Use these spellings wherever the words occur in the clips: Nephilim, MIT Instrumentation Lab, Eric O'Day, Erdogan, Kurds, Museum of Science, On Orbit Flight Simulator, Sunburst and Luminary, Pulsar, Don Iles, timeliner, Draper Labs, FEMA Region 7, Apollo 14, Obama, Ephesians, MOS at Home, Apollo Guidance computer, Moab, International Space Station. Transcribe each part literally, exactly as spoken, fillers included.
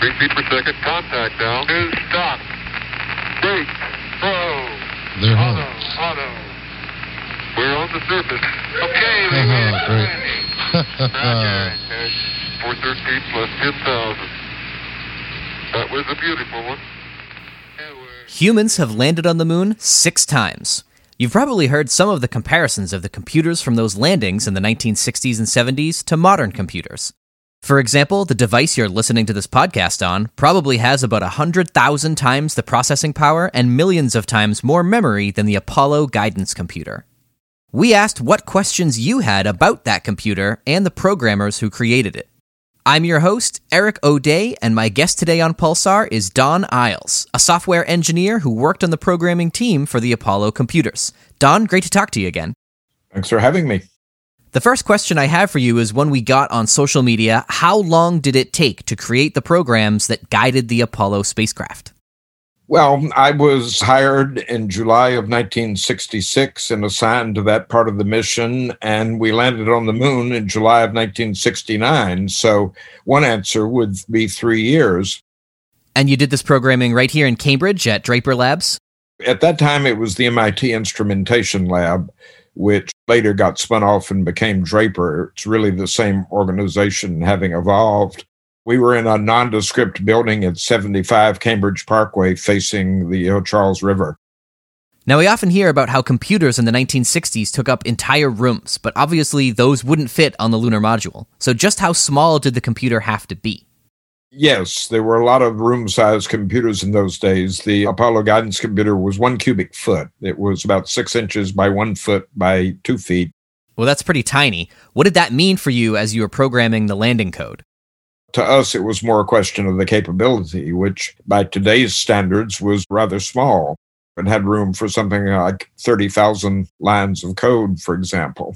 Three feet per second. Contact now. Is stop. Brake. Throw. They're home. Auto. Auto. We're on the surface. Okay. We uh-huh, great. Roger. four thirteen plus ten thousand. That was a beautiful one. Humans have landed on the moon six times. You've probably heard some of the comparisons of the computers from those landings in the nineteen sixties and seventies to modern computers. For example, the device you're listening to this podcast on probably has about one hundred thousand times the processing power and millions of times more memory than the Apollo Guidance computer. We asked what questions you had about that computer and the programmers who created it. I'm your host, Eric O'Day, and my guest today on Pulsar is Don Iles, a software engineer who worked on the programming team for the Apollo computers. Don, great to talk to you again. Thanks for having me. The first question I have for you is one we got on social media. How long did it take to create the programs that guided the Apollo spacecraft? Well, I was hired in July of nineteen sixty-six and assigned to that part of the mission, and we landed on the moon in July of nineteen sixty-nine. So one answer would be three years. And you did this programming right here in Cambridge at Draper Labs? At that time, it was the M I T Instrumentation Lab, which later got spun off and became Draper. It's really the same organization having evolved. We were in a nondescript building at seventy-five Cambridge Parkway facing the Charles River. Now, we often hear about how computers in the nineteen sixties took up entire rooms, but obviously those wouldn't fit on the lunar module. So just how small did the computer have to be? Yes, there were a lot of room-sized computers in those days. The Apollo Guidance computer was one cubic foot. It was about six inches by one foot by two feet. Well, that's pretty tiny. What did that mean for you as you were programming the landing code? To us, it was more a question of the capability, which by today's standards was rather small and had room for something like thirty thousand lines of code, for example,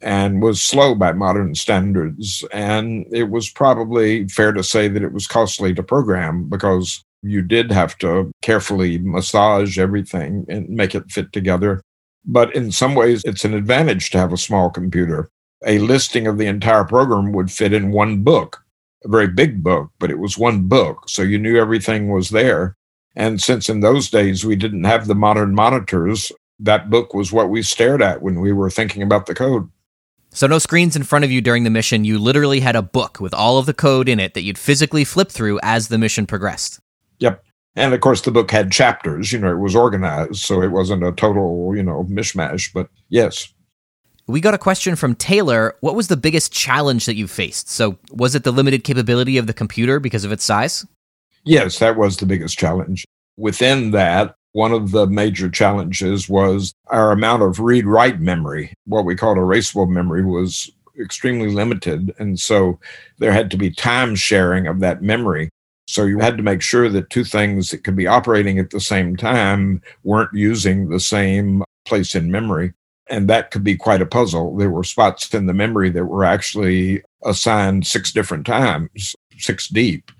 and was slow by modern standards. And it was probably fair to say that it was costly to program because you did have to carefully massage everything and make it fit together. But in some ways, it's an advantage to have a small computer. A listing of the entire program would fit in one book. A very big book, but it was one book, so you knew everything was there. And since in those days we didn't have the modern monitors, that book was what we stared at when we were thinking about the code. So no screens in front of you during the mission. You literally had a book with all of the code in it that you'd physically flip through as the mission progressed. Yep. And of course, the book had chapters. You know, it was organized, so it wasn't a total, you know, mishmash, but yes. We got a question from Taylor. What was the biggest challenge that you faced? So was it the limited capability of the computer because of its size? Yes, that was the biggest challenge. Within that, one of the major challenges was our amount of read-write memory. What we called erasable memory was extremely limited. And so there had to be time sharing of that memory. So you had to make sure that two things that could be operating at the same time weren't using the same place in memory. And that could be quite a puzzle. There were spots in the memory that were actually assigned six different times, six deep.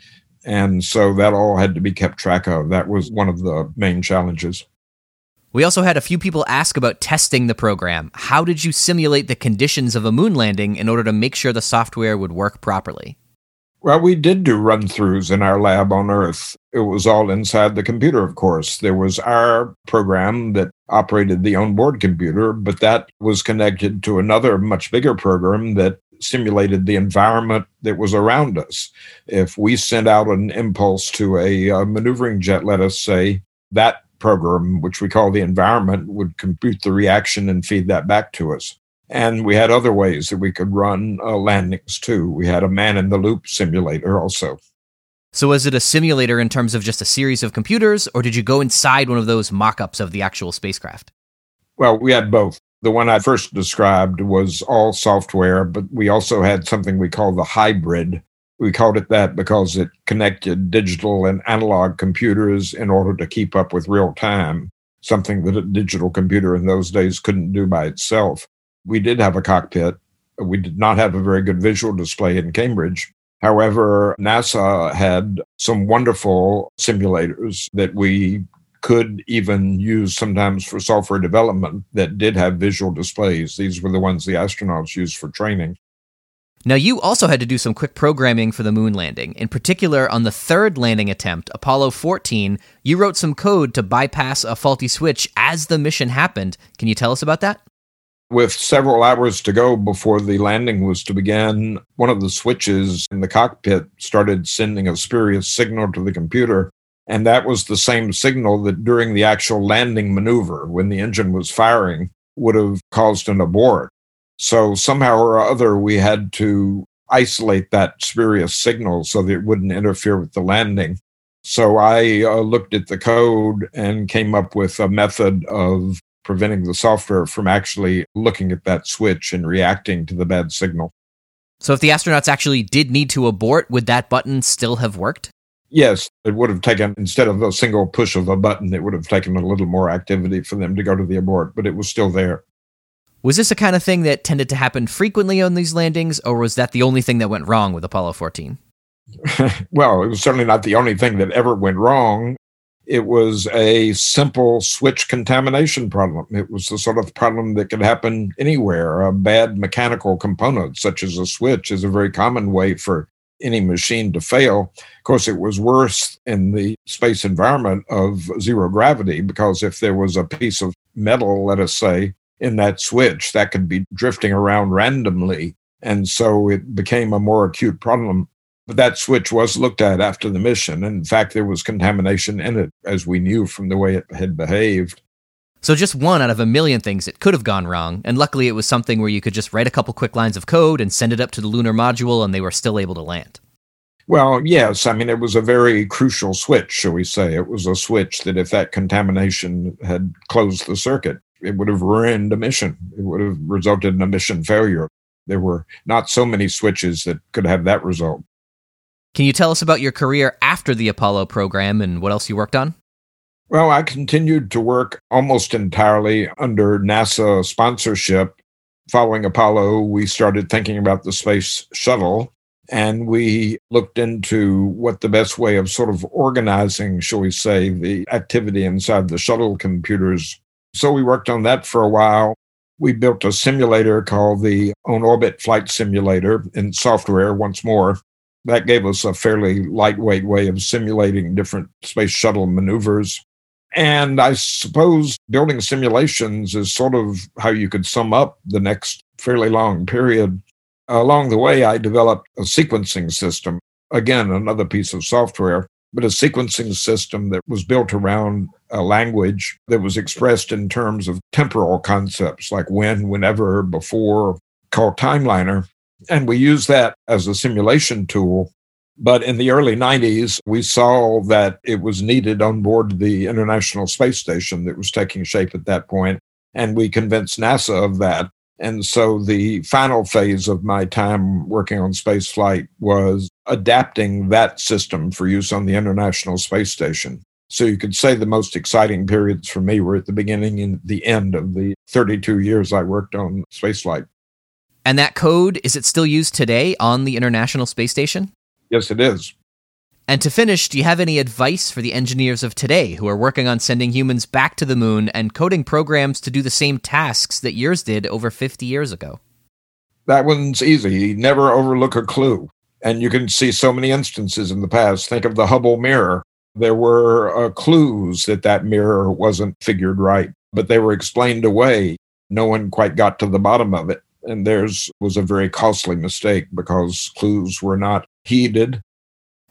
And so that all had to be kept track of. That was one of the main challenges. We also had a few people ask about testing the program. How did you simulate the conditions of a moon landing in order to make sure the software would work properly? Well, we did do run-throughs in our lab on Earth. It was all inside the computer, of course. There was our program that operated the onboard computer, but that was connected to another much bigger program that simulated the environment that was around us. If we sent out an impulse to a, a maneuvering jet, let us say, that program, which we call the environment, would compute the reaction and feed that back to us. And we had other ways that we could run uh, landings, too. We had a man-in-the-loop simulator also. So was it a simulator in terms of just a series of computers, or did you go inside one of those mock-ups of the actual spacecraft? Well, we had both. The one I first described was all software, but we also had something we call the hybrid. We called it that because it connected digital and analog computers in order to keep up with real time, something that a digital computer in those days couldn't do by itself. We did have a cockpit. We did not have a very good visual display in Cambridge. However, NASA had some wonderful simulators that we could even use sometimes for software development that did have visual displays. These were the ones the astronauts used for training. Now, you also had to do some quick programming for the moon landing. In particular, on the third landing attempt, Apollo fourteen, you wrote some code to bypass a faulty switch as the mission happened. Can you tell us about that? With several hours to go before the landing was to begin, one of the switches in the cockpit started sending a spurious signal to the computer. And that was the same signal that during the actual landing maneuver, when the engine was firing, would have caused an abort. So somehow or other, we had to isolate that spurious signal so that it wouldn't interfere with the landing. So I uh, looked at the code and came up with a method of preventing the software from actually looking at that switch and reacting to the bad signal. So if the astronauts actually did need to abort, would that button still have worked? Yes, it would have taken, instead of a single push of a button, it would have taken a little more activity for them to go to the abort, but it was still there. Was this the kind of thing that tended to happen frequently on these landings, or was that the only thing that went wrong with Apollo fourteen? Well, it was certainly not the only thing that ever went wrong. It was a simple switch contamination problem. It was the sort of problem that could happen anywhere. A bad mechanical component, such as a switch, is a very common way for any machine to fail. Of course, it was worse in the space environment of zero gravity, because if there was a piece of metal, let us say, in that switch, that could be drifting around randomly. And so it became a more acute problem. But that switch was looked at after the mission. And in fact, there was contamination in it, as we knew from the way it had behaved. So just one out of a million things that could have gone wrong, and luckily it was something where you could just write a couple quick lines of code and send it up to the lunar module, and they were still able to land. Well, yes. I mean, it was a very crucial switch, shall we say. It was a switch that if that contamination had closed the circuit, it would have ruined a mission. It would have resulted in a mission failure. There were not so many switches that could have that result. Can you tell us about your career after the Apollo program and what else you worked on? Well, I continued to work almost entirely under NASA sponsorship. Following Apollo, we started thinking about the space shuttle, and we looked into what the best way of sort of organizing, shall we say, the activity inside the shuttle computers. So we worked on that for a while. We built a simulator called the On Orbit Flight Simulator in software once more. That gave us a fairly lightweight way of simulating different space shuttle maneuvers. And I suppose building simulations is sort of how you could sum up the next fairly long period. Along the way, I developed a sequencing system, again, another piece of software, but a sequencing system that was built around a language that was expressed in terms of temporal concepts like when, whenever, before, called timeliner. And we used that as a simulation tool. But in the early nineties, we saw that it was needed on board the International Space Station that was taking shape at that point, and we convinced NASA of that. And so the final phase of my time working on space flight was adapting that system for use on the International Space Station. So you could say the most exciting periods for me were at the beginning and the end of the thirty-two years I worked on space flight. And that code, is it still used today on the International Space Station? Yes, it is. And to finish, do you have any advice for the engineers of today who are working on sending humans back to the moon and coding programs to do the same tasks that yours did over fifty years ago? That one's easy. Never overlook a clue. And you can see so many instances in the past. Think of the Hubble mirror. There were uh, clues that that mirror wasn't figured right, but they were explained away. No one quite got to the bottom of it. And theirs was a very costly mistake because clues were not heeded.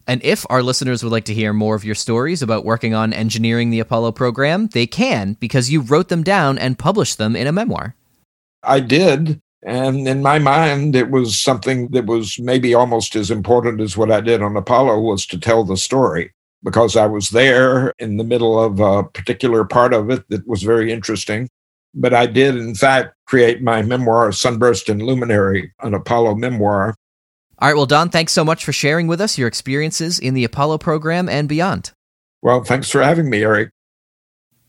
And if our listeners would like to hear more of your stories about working on engineering the Apollo program, they can, because you wrote them down and published them in a memoir. I did. And in my mind, it was something that was maybe almost as important as what I did on Apollo was to tell the story, because I was there in the middle of a particular part of it that was very interesting. But I did, in fact, create my memoir, Sunburst and Luminary, an Apollo memoir. All right, well, Don, thanks so much for sharing with us your experiences in the Apollo program and beyond. Well, thanks for having me, Eric.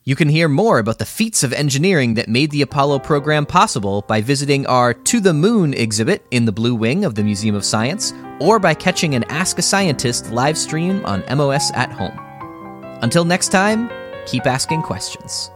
You can hear more about the feats of engineering that made the Apollo program possible by visiting our To the Moon exhibit in the Blue Wing of the Museum of Science, or by catching an Ask a Scientist live stream on M O S at Home. Until next time, keep asking questions.